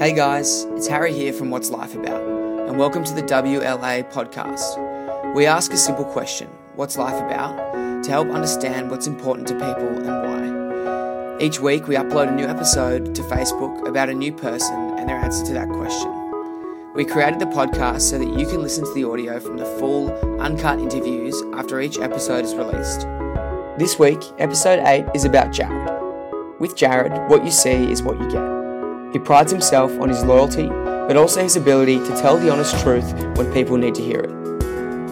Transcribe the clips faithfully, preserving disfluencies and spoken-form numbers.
Hey guys, it's Harry here from What's Life About, and welcome to the W L A Podcast. We ask a simple question, what's life about, to help understand what's important to people and why. Each week we upload a new episode to Facebook about a new person and their answer to that question. We created the podcast so that you can listen to the audio from the full, uncut interviews after each episode is released. This week, episode eight is about Jared. With Jared, what you see is what you get. He prides himself on his loyalty, but also his ability to tell the honest truth when people need to hear it.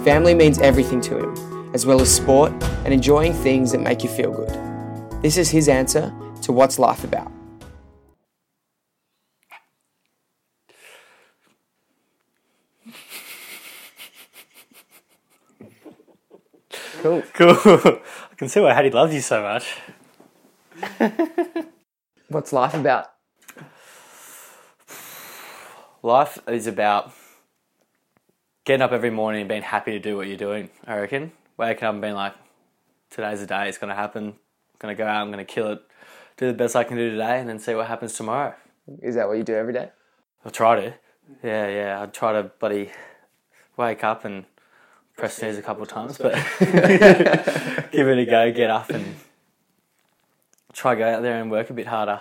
Family means everything to him, as well as sport and enjoying things that make you feel good. This is his answer to what's life about. Cool. Cool. I can see why Hattie loves you so much. What's life about? Life is about getting up every morning and being happy to do what you're doing, I reckon. Waking up and being like, today's the day, it's going to happen. I'm going to go out, I'm going to kill it, do the best I can do today, and then see what happens tomorrow. Is that what you do every day? I try to. Yeah, yeah. I try to bloody wake up and press snooze a couple of times, but give it a go, get up and try to go out there and work a bit harder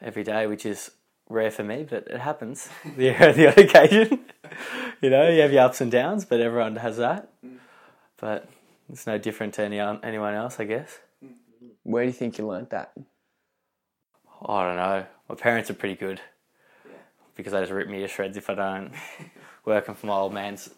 every day, which is rare for me, but it happens the, the odd occasion. You know, you have your ups and downs, but everyone has that. But it's no different to any, anyone else, I guess. Where do you think you learnt that? Oh, I don't know. My parents are pretty good because they just rip me to shreds if I don't. Working for my old man's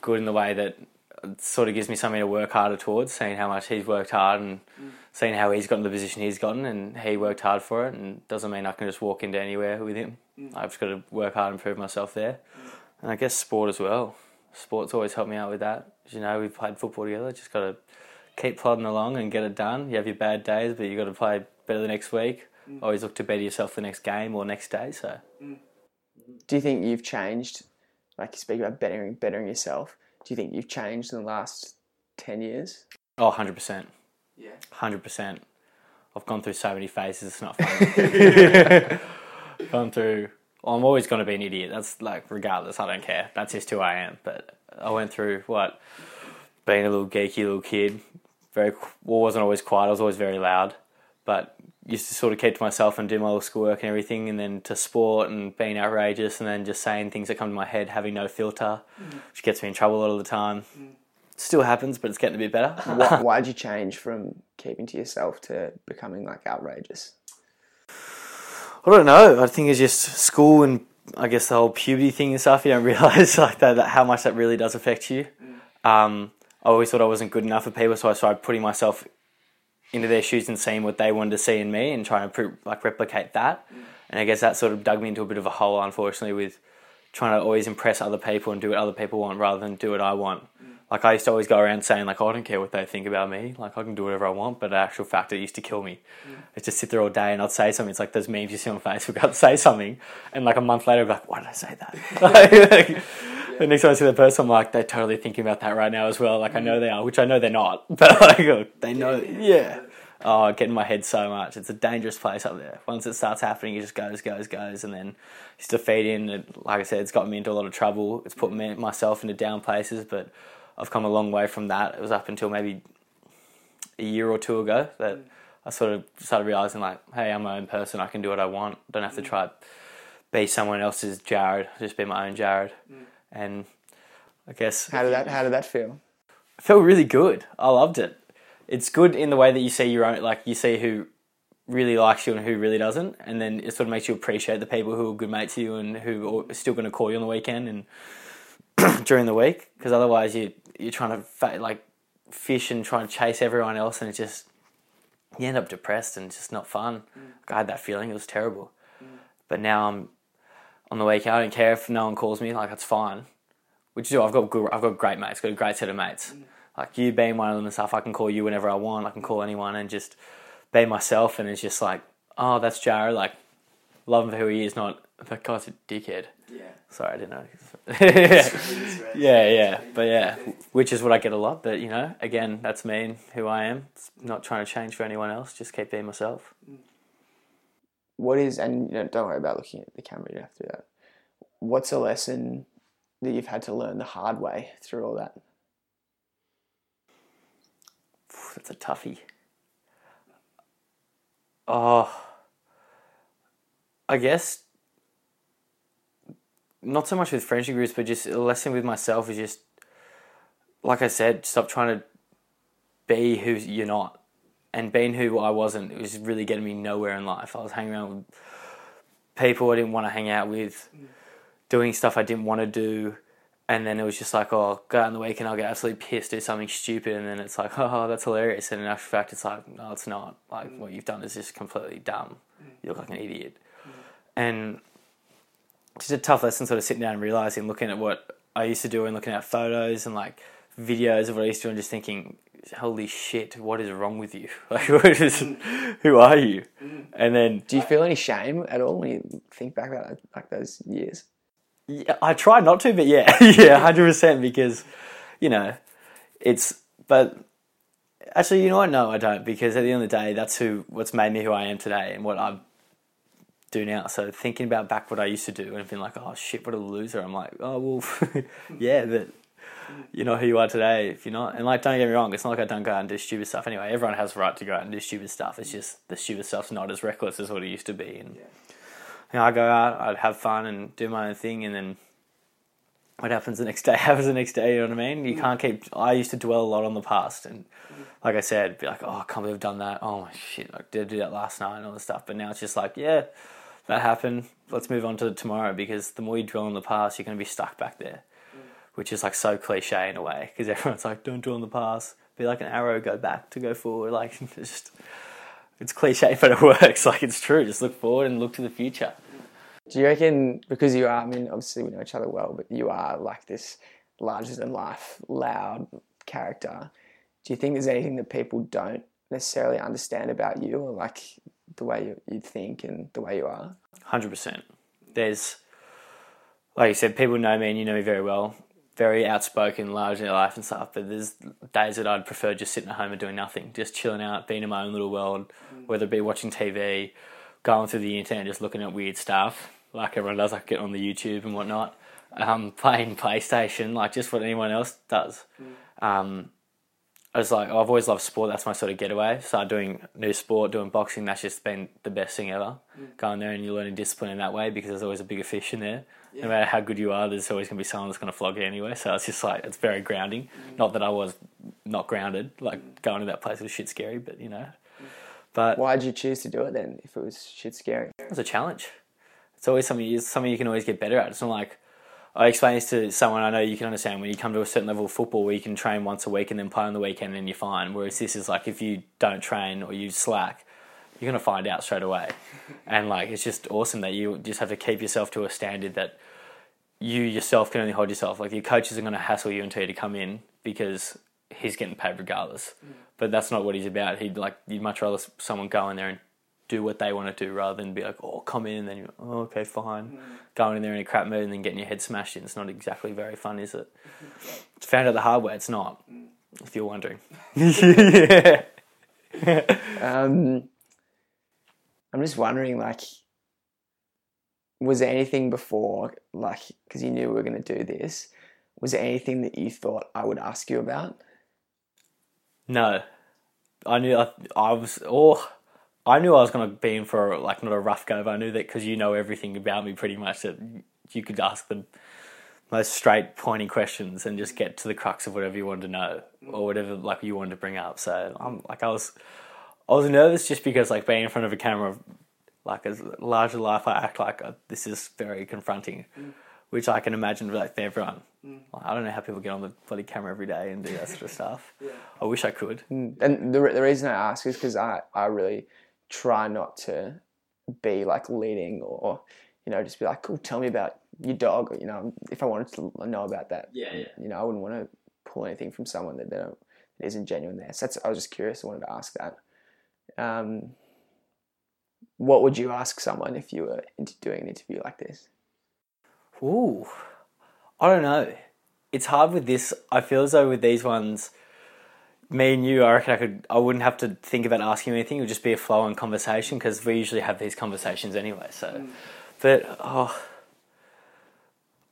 good in the way that it sort of gives me something to work harder towards, seeing how much he's worked hard and mm. seeing how he's gotten the position he's gotten, and he worked hard for it, and doesn't mean I can just walk into anywhere with him. Mm. I've just got to work hard and prove myself there. Mm. And I guess sport as well. Sport's always helped me out with that. As you know, we've played football together, just got to keep plodding along and get it done. You have your bad days, but you've got to play better the next week. Mm. Always look to better yourself the next game or next day. So, mm. Do you think you've changed, like you speak about bettering, bettering yourself, do you think you've changed in the last ten years? Oh, one hundred percent. Yeah. one hundred percent. I've gone through so many phases, it's not funny. Gone through... Well, I'm always going to be an idiot. That's like, regardless, I don't care. That's just who I am. But I went through, what, being a little geeky little kid. Very, well, wasn't always quiet. I was always very loud. But used to sort of keep to myself and do my little schoolwork and everything, and then to sport and being outrageous, and then just saying things that come to my head, having no filter, mm. which gets me in trouble a lot of the time. Mm. Still happens, but it's getting a bit better. Why, why'd you change from keeping to yourself to becoming like outrageous? I don't know. I think it's just school and I guess the whole puberty thing and stuff. You don't realise like that, that how much that really does affect you. Mm. Um, I always thought I wasn't good enough for people, so I started putting myself into their shoes and seeing what they wanted to see in me and trying to pre- like replicate that. Mm. And I guess that sort of dug me into a bit of a hole, unfortunately, with trying to always impress other people and do what other people want rather than do what I want. Mm. Like I used to always go around saying like, oh, I don't care what they think about me. Like I can do whatever I want, but in actual fact, it used to kill me. Mm. I'd just sit there all day and I'd say something. It's like those memes you see on Facebook, I'd say something. And like a month later, I'd be like, why did I say that? like, yeah. The next time I see that person, I'm like, they're totally thinking about that right now as well. Like, I know they are, which I know they're not. But, like, they know. Yeah. Oh, I get in my head so much. It's a dangerous place up there. Once it starts happening, it just goes, goes, goes. And then just to feed in, it, like I said, it's gotten me into a lot of trouble. It's put me, myself into down places, but I've come a long way from that. It was up until maybe a year or two ago that I sort of started realising, like, hey, I'm my own person. I can do what I want. I don't have to try to be someone else's Jared. Just be my own Jared. Mm. And I guess how did that how did that feel? It felt really good. I loved it. It's good in the way that you see your own, like you see who really likes you and who really doesn't, and then it sort of makes you appreciate the people who are good mates to you and who are still going to call you on the weekend and during the week, because otherwise you you're trying to like fish and try and chase everyone else, and it just you end up depressed and just not fun. Mm. I had that feeling. It was terrible. Mm. But now I'm. On the weekend, I don't care if no one calls me. Like, that's fine. Which, you know, I've got good, I've got great mates. Got a great set of mates. Mm. Like, you being one of them and stuff, I can call you whenever I want. I can call anyone and just be myself. And it's just like, oh, that's Jared. Like, love him for who he is, not, that guy's a dickhead. Yeah. Sorry, I didn't know. yeah. yeah, yeah. But, yeah, which is what I get a lot. But, you know, again, that's me and who I am. It's not trying to change for anyone else. Just keep being myself. Mm. what is, and you know, don't worry about looking at the camera, you don't have to do that. What's a lesson that you've had to learn the hard way through all that? That's a toughie. Oh, I guess not so much with friendship groups, but just a lesson with myself is just, like I said, stop trying to be who you're not. And being who I wasn't, it was really getting me nowhere in life. I was hanging around with people I didn't want to hang out with, doing stuff I didn't want to do. And then it was just like, oh, go out in the weekend, I'll get absolutely pissed, do something stupid. And then it's like, oh, that's hilarious. And in actual fact, it's like, no, it's not. Like, what you've done is just completely dumb. You look like an idiot. And it's a tough lesson sort of sitting down and realising, looking at what I used to do and looking at photos and like videos of what I used to do and just thinking, holy shit, what is wrong with you? Like, what is, who are you? And then... Do you feel any shame at all when you think back about like those years? Yeah, I try not to, but yeah, yeah, one hundred percent, because, you know, it's... But actually, you know what? No, I don't, because at the end of the day, that's who what's made me who I am today and what I do now. So thinking about back what I used to do and being like, oh, shit, what a loser. I'm like, oh, well, yeah, but... you know who you are today if you're not. And like, don't get me wrong, it's not like I don't go out and do stupid stuff anyway. Everyone has the right to go out and do stupid stuff. It's just the stupid stuff's not as reckless as what it used to be. And yeah. you know, I go out, I'd have fun and do my own thing, and then what happens the next day happens the next day, you know what I mean? You can't keep... I used to dwell a lot on the past, and like I said, be like, oh, I can't believe I've done that. Oh my shit, I did do that last night and all this stuff. But now it's just like, yeah, that happened. Let's move on to tomorrow, because the more you dwell on the past, you're going to be stuck back there. Which is like so cliche in a way, because everyone's like, don't dwell on the past, be like an arrow, go back to go forward. Like, it's just, it's cliche, but it works. Like, it's true. Just look forward and look to the future. Do you reckon, because you are, I mean, obviously we know each other well, but you are like this larger than life, loud character. Do you think there's anything that people don't necessarily understand about you, or like the way you, you think and the way you are? one hundred percent. There's, like you said, people know me and you know me very well. Very outspoken, large in life and stuff, but there's days that I'd prefer just sitting at home and doing nothing, just chilling out, being in my own little world, whether it be watching T V, going through the internet, just looking at weird stuff, like everyone does, like get on the YouTube and whatnot, um, playing PlayStation, like just what anyone else does. Um, I was like, oh, I've always loved sport, that's my sort of getaway. Started doing new sport, doing boxing, that's just been the best thing ever. Going there and you're learning discipline in that way, because there's always a bigger fish in there. Yeah. No matter how good you are, there's always going to be someone that's going to flog you anyway. So it's just like, it's very grounding. Mm-hmm. Not that I was not grounded. Like, mm-hmm. going to that place was shit scary, but, you know. Mm-hmm. But why did you choose to do it then if it was shit scary? It was a challenge. It's always something you, something you can always get better at. It's not like... I explained this to someone I know you can understand. When you come to a certain level of football where you can train once a week and then play on the weekend and you're fine. Whereas this is like, if you don't train or you slack... you're going to find out straight away. And, like, it's just awesome that you just have to keep yourself to a standard that you yourself can only hold yourself. Like, your coaches are going to hassle you and tell you to come in because he's getting paid regardless. Mm. But that's not what he's about. He'd, like, you'd much rather someone go in there and do what they want to do rather than be like, oh, come in, and then you're, oh, okay, fine. Mm. Going in there in a crap mood and then getting your head smashed in. It's not exactly very fun, is it? It's found out the hard way. It's not, if you're wondering. Yeah. um... I'm just wondering, like, was there anything before, like, because you knew we were going to do this, was there anything that you thought I would ask you about? No. I knew I, I was, oh, I knew I was going to be in for, like, not a rough go, but I knew that because you know everything about me pretty much, that you could ask the most straight, pointy questions and just get to the crux of whatever you wanted to know or whatever, like, you wanted to bring up. So, I'm like, I was... I was nervous just because, like, being in front of a camera, like, as large as life, I act like uh, this is very confronting, mm. which I can imagine, like, for everyone. Mm. Like, I don't know how people get on the bloody camera every day and do that sort of stuff. Yeah. I wish I could. And the, the reason I ask is because I, I really try not to be, like, leading or, you know, just be like, cool, tell me about your dog. Or, you know, if I wanted to know about that, yeah, yeah. you know, I wouldn't want to pull anything from someone that, they don't, that isn't genuine there. So that's, I was just curious. I wanted to ask that. Um, what would you ask someone if you were into doing an interview like this? Ooh, I don't know. It's hard with this. I feel as though with these ones, me and you, I reckon I could, I wouldn't have to think about asking him anything. It would just be a flowing conversation because we usually have these conversations anyway. So, mm. but oh,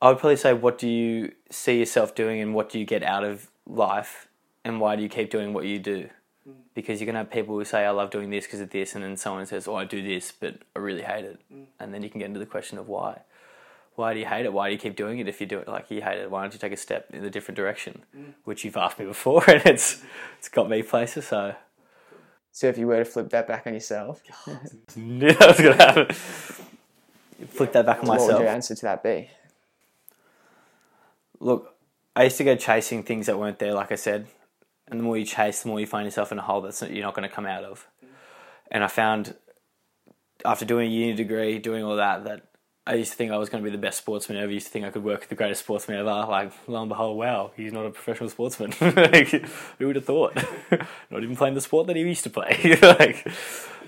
I would probably say, what do you see yourself doing, and what do you get out of life, and why do you keep doing what you do? Mm. Because you're gonna have people who say, I love doing this because of this, and then someone says, oh, I do this, but I really hate it, mm. and then you can get into the question of why. Why do you hate it? Why do you keep doing it if you do it like you hate it? Why don't you take a step in a different direction? Mm. Which you've asked me before, and it's it's got me places, so... So if you were to flip that back on yourself... God, I knew that was going to happen. Flip that back on myself. What would your answer to that be? Look, I used to go chasing things that weren't there, like I said. And the more you chase, the more you find yourself in a hole that you're not going to come out of. And I found, after doing a uni degree, doing all that, that... I used to think I was going to be the best sportsman ever. I used to think I could work with the greatest sportsman ever. Like, lo and behold, wow, he's not a professional sportsman. Like, who would have thought? Not even playing the sport that he used to play. Like,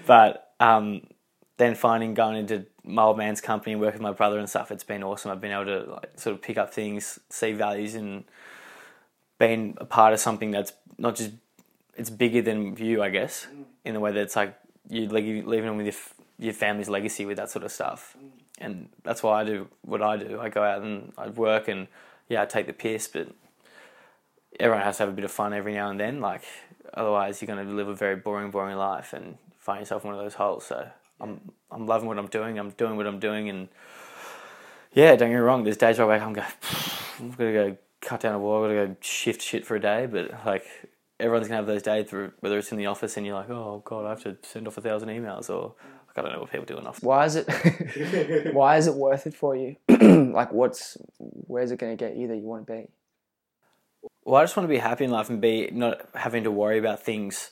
but um, then finding going into my old man's company and working with my brother and stuff, it's been awesome. I've been able to like, sort of pick up things, see values, and being a part of something that's not just, it's bigger than you, I guess, in the way that it's like you're leaving them with your, your family's legacy with that sort of stuff. And that's why I do what I do. I go out and I work and, yeah, I take the piss, but everyone has to have a bit of fun every now and then. Like, otherwise you're going to live a very boring, boring life and find yourself in one of those holes. So I'm I'm loving what I'm doing. I'm doing what I'm doing. And, yeah, don't get me wrong, there's days where I wake up and go, I've got to go cut down a wall. I've got to go shift shit for a day. But, like, everyone's going to have those days, whether it's in the office and you're like, oh, God, I have to send off a thousand emails or... I don't know what people do enough. Why is it? Why is it worth it for you? Like, what's? Where's it going to get you that you want to be? Well, I just want to be happy in life and be not having to worry about things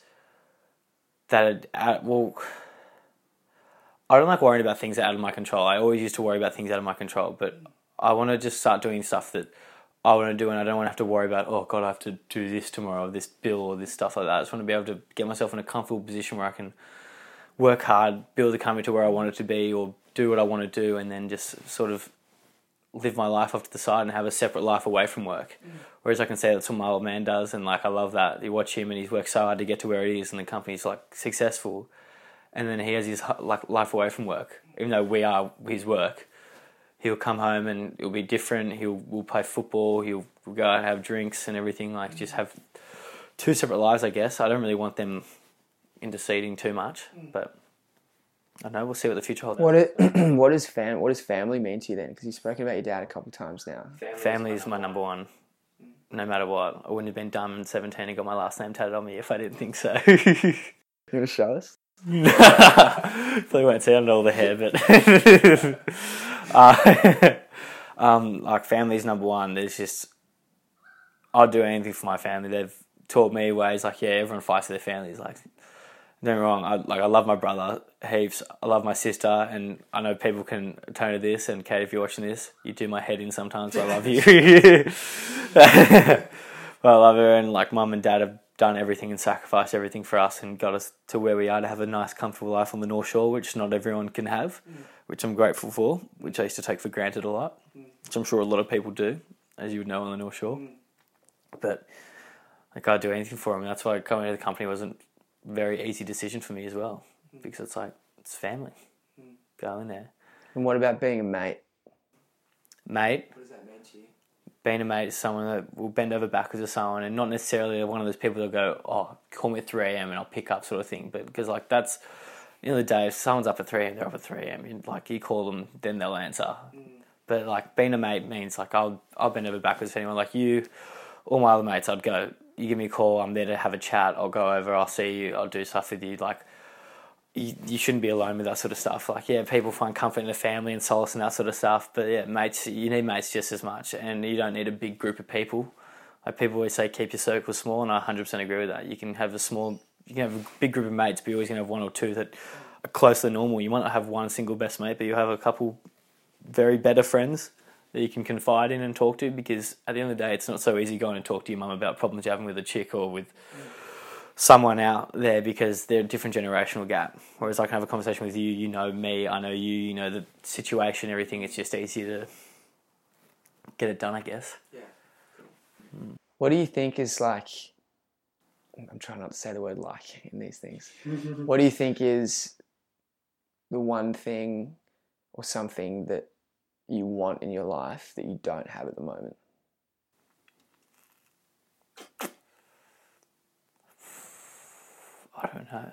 that are. Well, I don't like worrying about things that are out of my control. I always used to worry about things out of my control, but I want to just start doing stuff that I want to do, and I don't want to have to worry about. Oh God, I have to do this tomorrow, or this bill, or this stuff like that. I just want to be able to get myself in a comfortable position where I can. Work hard, build the company to where I want it to be or do what I want to do and then just sort of live my life off to the side and have a separate life away from work. Mm. Whereas I can say that's what my old man does and, like, I love that. You watch him and he's worked so hard to get to where it is and the company's, like, successful and then he has his, like, life away from work. Even though we are his work, he'll come home and it'll be different. He'll we'll play football. He'll we'll go out and have drinks and everything. Like, just have two separate lives, I guess. I don't really want them... interceding too much, but I don't know, we'll see what the future holds. What is, what is fam? What does family mean to you then? Because you've spoken about your dad a couple of times now. Family, family is my number one. No matter what, I wouldn't have been dumb in seventeen and got my last name tatted on me if I didn't think so. You want to show us? Probably won't see under all the hair, but uh, um, like family is number one. There's just I'll do anything for my family. They've taught me ways. Like yeah, everyone fights for their families. Like. Don't get me wrong, I, like, I love my brother heaps, I love my sister, and I know people can turn to this, and Kate, if you're watching this, you do my head in sometimes, so I love you. But I love her, and like mum and dad have done everything and sacrificed everything for us and got us to where we are to have a nice, comfortable life on the North Shore, which not everyone can have, mm. which I'm grateful for, which I used to take for granted a lot, mm. which I'm sure a lot of people do, as you would know on the North Shore. Mm. But like, I'd do anything for them, and that's why coming to the company wasn't very easy decision for me as well because it's like it's family mm. go in there. And what about being a mate? Mate? What does that mean to you? Being a mate is someone that will bend over backwards or someone and not necessarily one of those people that go, oh, call me at three a.m. and I'll pick up sort of thing, but because like that's the end of the day, if someone's up at three a.m. they're up at three a.m. and like you call them then they'll answer mm. but like being a mate means like I'll, I'll bend over backwards for anyone like you or my other mates. I'd go, you give me a call, I'm there to have a chat, I'll go over, I'll see you, I'll do stuff with you. Like, you, you shouldn't be alone with that sort of stuff. Like, yeah, people find comfort in their family and solace and that sort of stuff, but yeah, mates, you need mates just as much, and you don't need a big group of people. Like, people always say keep your circle small, and I one hundred percent agree with that. You can have a small, you can have a big group of mates, but you're always going to have one or two that are closer to normal. You might not have one single best mate, but you'll have a couple very better friends that you can confide in and talk to, because at the end of the day it's not so easy going and talk to your mum about problems you're having with a chick or with someone out there because they're a different generational gap. Whereas I can have a conversation with you, you know me, I know you, you know the situation, everything. It's just easier to get it done, I guess. Yeah. What do you think is like I'm trying not to say the word like in these things. What do you think is the one thing or something that you want in your life that you don't have at the moment? I don't know.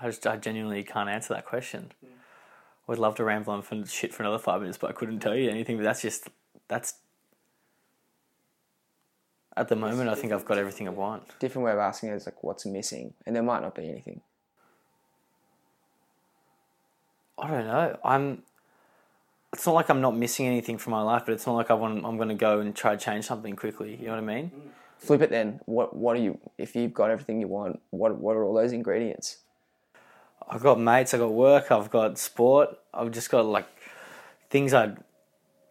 I just, I genuinely can't answer that question. Yeah. I would love to ramble on for shit for another five minutes, but I couldn't tell you anything. But that's just, that's, at the it's moment, I think I've got everything I want. Different way of asking it is like, what's missing? And there might not be anything. I don't know. I'm, it's not like I'm not missing anything from my life, but it's not like I want, I'm going to go and try to change something quickly. You know what I mean? Mm. Flip it then. What What are you, if you've got everything you want, what what are all those ingredients? I've got mates, I've got work, I've got sport, I've just got like things I,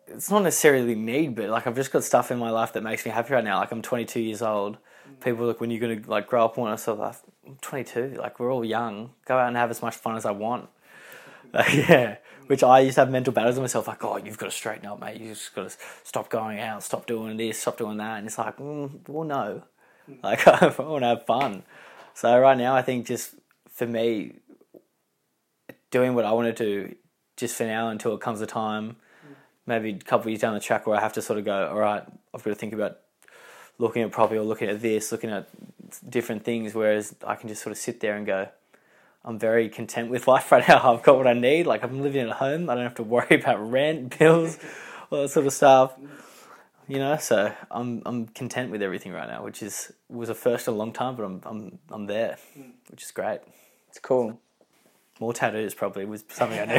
it's not necessarily need, but like I've just got stuff in my life that makes me happy right now. Like I'm twenty-two years old. People are like, when you're going to like grow up, and I sort of like, I'm twenty-two, like we're all young. Go out and have as much fun as I want. Like, yeah, which I used to have mental battles with myself, like, oh, you've got to straighten up, mate. You just got to stop going out, stop doing this, stop doing that. And it's like, mm, well, no. Like I want to have fun. So right now I think just for me, doing what I want to do just for now until it comes a time, maybe a couple of years down the track where I have to sort of go, all right, I've got to think about looking at property or looking at this, looking at different things, whereas I can just sort of sit there and go, I'm very content with life right now. I've got what I need. Like I'm living at home. I don't have to worry about rent, bills, all that sort of stuff. You know, so I'm I'm content with everything right now, which is was a first in a long time, but I'm I'm I'm there, which is great. It's cool. More tattoos probably was something I knew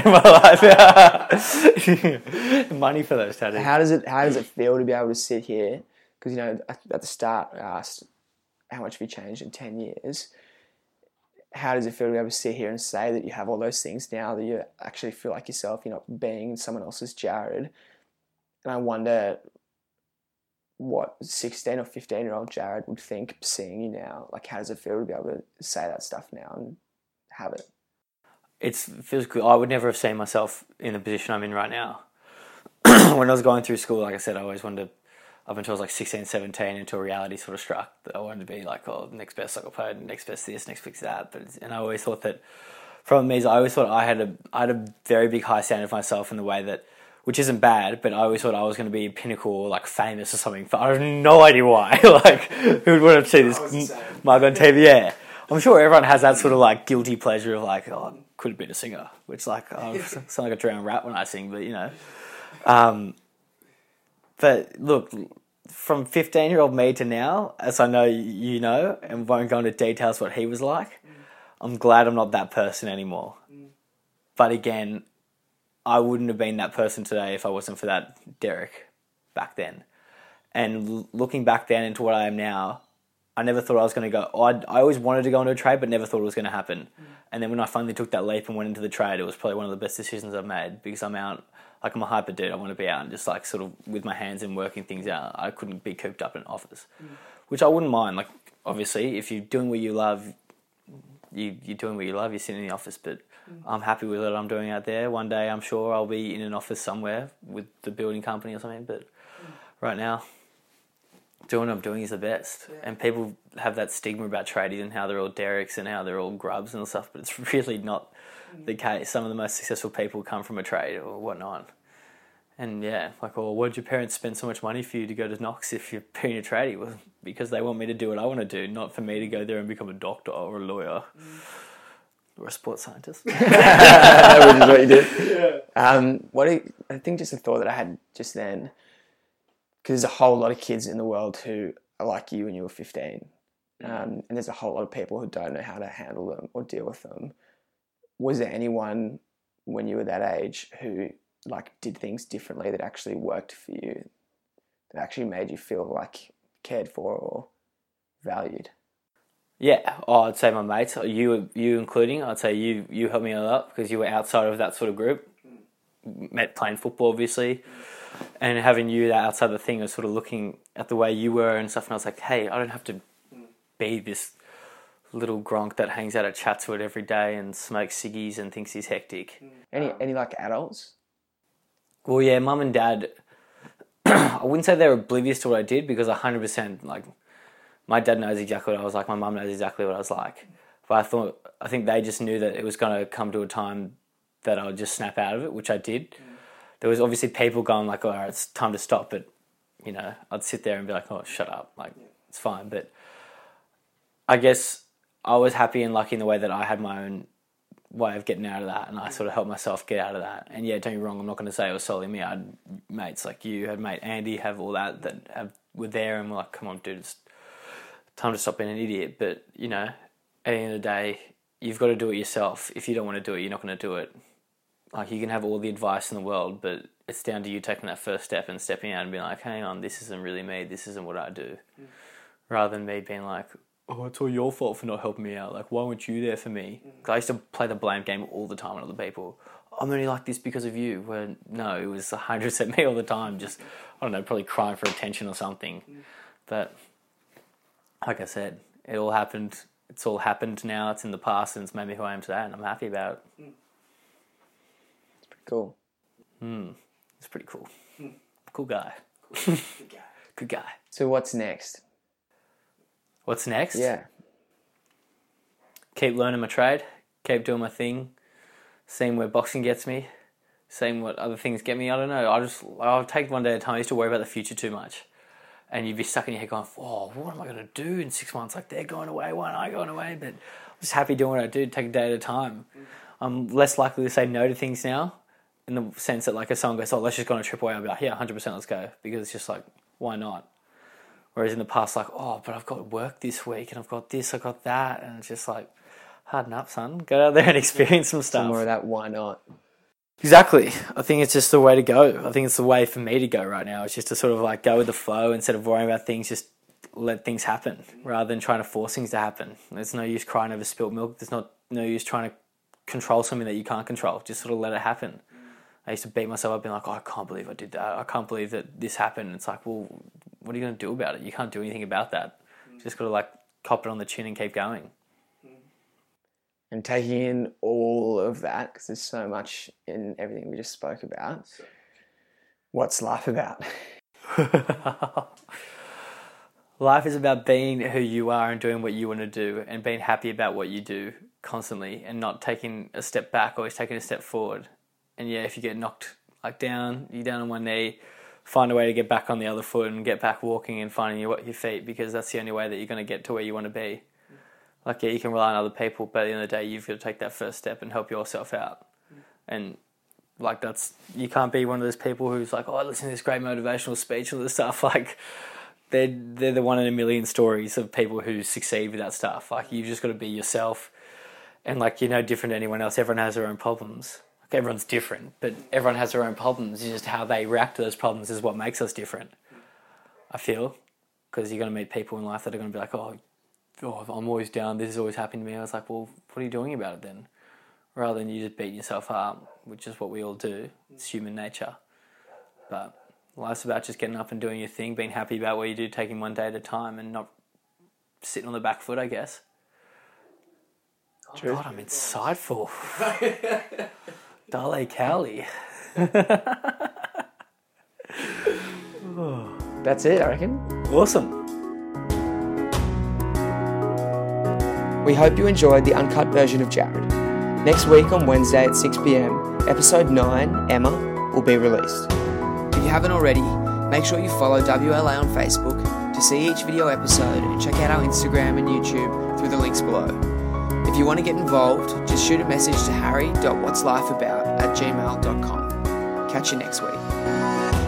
in my life. Money for those tattoos. How does it How does it feel to be able to sit here? Because, you know, at the start I asked how much have you changed in ten years. How does it feel to be able to sit here and say that you have all those things now, that you actually feel like yourself, you're not being someone else's Jared? And I wonder what sixteen or fifteen-year-old Jared would think seeing you now. Like, how does it feel to be able to say that stuff now and have it? It's, it feels good. I would never have seen myself in the position I'm in right now. When I was going through school, like I said, I always wanted to, up until I was like sixteen, seventeen, until reality sort of struck, that I wanted to be like, oh, next best soccer player, next best this, next best that. But and I always thought that, from me, I always thought I had a, I had a very big high standard for myself in the way that, which isn't bad, but I always thought I was going to be a pinnacle or like famous or something. I have no idea why. Like, who would want to see this mug on T V? Yeah. I'm sure everyone has that sort of like guilty pleasure of like, oh, could have been a singer, which like, oh, I sound like a drowned rat when I sing, but you know. Um, but look, from fifteen-year-old me to now, as I know you know, and won't go into details what he was like, I'm glad I'm not that person anymore. But again, I wouldn't have been that person today if I wasn't for that Derek back then. And looking back then into what I am now, I never thought I was going to go, oh, I, I always wanted to go into a trade, but never thought it was going to happen. Mm. And then when I finally took that leap and went into the trade, it was probably one of the best decisions I've made, because I'm out, like I'm a hyper dude. I want to be out and just like sort of with my hands and working things out. I couldn't be cooped up in an office, mm. which I wouldn't mind. Like obviously if you're doing what you love, you, you're doing what you love, you're sitting in the office, but mm. I'm happy with what I'm doing out there. One day I'm sure I'll be in an office somewhere with the building company or something, but mm. right now, doing what I'm doing is the best. Yeah. And people have that stigma about tradies and how they're all Derricks and how they're all grubs and stuff, but it's really not mm. the case. Some of the most successful people come from a trade or whatnot. And yeah, like, well, why did your parents spend so much money for you to go to Knox if you're being a tradie? Well, because they want me to do what I want to do, not for me to go there and become a doctor or a lawyer mm. or a sports scientist. Which is what you did. Yeah. Um, what you, I think just a thought that I had just then, because there's a whole lot of kids in the world who are like you when you were fifteen. Um, and there's a whole lot of people who don't know how to handle them or deal with them. Was there anyone when you were that age who like did things differently that actually worked for you, that actually made you feel like cared for or valued? Yeah, oh, I'd say my mates, you you including, I'd say you you helped me a lot because you were outside of that sort of group. Met playing football, obviously. And having you outside the thing of sort of looking at the way you were and stuff, and I was like, hey, I don't have to be this little gronk that hangs out at Chatswood every day and smokes ciggies and thinks he's hectic. Any, um, any like adults? Well, yeah, mum and dad, I wouldn't say they were oblivious to what I did because one hundred percent like my dad knows exactly what I was like. My mum knows exactly what I was like. But I thought, I think they just knew that it was going to come to a time that I would just snap out of it, which I did. Mm. There was obviously people going like, all right, it's time to stop. But, you know, I'd sit there and be like, oh, shut up. Like, yeah. It's fine. But I guess I was happy and lucky in the way that I had my own way of getting out of that. And I sort of helped myself get out of that. And yeah, don't get me wrong, I'm not going to say it was solely me. I had mates like you, had mate Andy, have all that, that have, were there and were like, come on, dude, it's time to stop being an idiot. But, you know, at the end of the day, you've got to do it yourself. If you don't want to do it, you're not going to do it. Like, you can have all the advice in the world, but it's down to you taking that first step and stepping out and being like, hang on, this isn't really me, this isn't what I do. Mm. Rather than me being like, oh, it's all your fault for not helping me out. Like, why weren't you there for me? Because I used to play the blame game all the time on other people. I'm only like this because of you. Well, no, it was one hundred percent me all the time. Just, I don't know, probably crying for attention or something. Mm. But like I said, it all happened. It's all happened now. It's in the past and it's made me who I am today, and I'm happy about it. Mm. Cool. Hmm. It's pretty cool. Mm. Cool guy. Cool. Good guy. Good guy. So what's next? What's next? Yeah. Keep learning my trade. Keep doing my thing. Seeing where boxing gets me. Seeing what other things get me. I don't know. I just I'll take one day at a time. I used to worry about the future too much. And you'd be stuck in your head going, oh, what am I going to do in six months? Like, they're going away. Why aren't I going away? But I'm just happy doing what I do. Take a day at a time. Mm. I'm less likely to say no to things now. In the sense that, like, if someone goes, oh, let's just go on a trip away, I'll be like, yeah, one hundred percent, let's go. Because it's just like, why not? Whereas in the past, like, oh, but I've got work this week and I've got this, I've got that. And it's just like, harden up, son. Go out there and experience some stuff. Some more of that, why not? Exactly. I think it's just the way to go. I think it's the way for me to go right now. It's just to sort of like go with the flow instead of worrying about things, just let things happen rather than trying to force things to happen. There's no use crying over spilt milk. There's not no use trying to control something that you can't control. Just sort of let it happen. I used to beat myself up being like, oh, I can't believe I did that. I can't believe that this happened. It's like, well, what are you going to do about it? You can't do anything about that. Mm. Just got to like cop it on the chin and keep going. And taking in all of that, because there's so much in everything we just spoke about. What's life about? Life is about being who you are and doing what you want to do and being happy about what you do constantly and not taking a step back, always taking a step forward. And yeah, if you get knocked like down, you're down on one knee, find a way to get back on the other foot and get back walking and finding your your feet, because that's the only way that you're going to get to where you want to be. Like, yeah, you can rely on other people, but at the end of the day, you've got to take that first step and help yourself out. And like, that's, you can't be one of those people who's like, oh, I listen to this great motivational speech and all this stuff. Like, they're, they're the one in a million stories of people who succeed with that stuff. Like, you've just got to be yourself, and like, you're no different to anyone else. Everyone has their own problems. Everyone's different, but everyone has their own problems. It's just how they react to those problems is what makes us different, I feel. Because you're going to meet people in life that are going to be like, oh, oh, I'm always down, this is always happening to me. I was like, well, what are you doing about it then? Rather than you just beating yourself up, which is what we all do. It's human nature. But life's about just getting up and doing your thing, being happy about what you do, taking one day at a time and not sitting on the back foot, I guess. True. Oh, God, I'm insightful. Dale Cowley. That's it, I reckon. Awesome. We hope you enjoyed the uncut version of Jared. Next week on Wednesday at six p.m, episode nine, Emma, will be released. If you haven't already, make sure you follow W L A on Facebook to see each video episode and check out our Instagram and YouTube through the links below. If you want to get involved, just shoot a message to harry dot what's life about at gmail dot com. Catch you next week.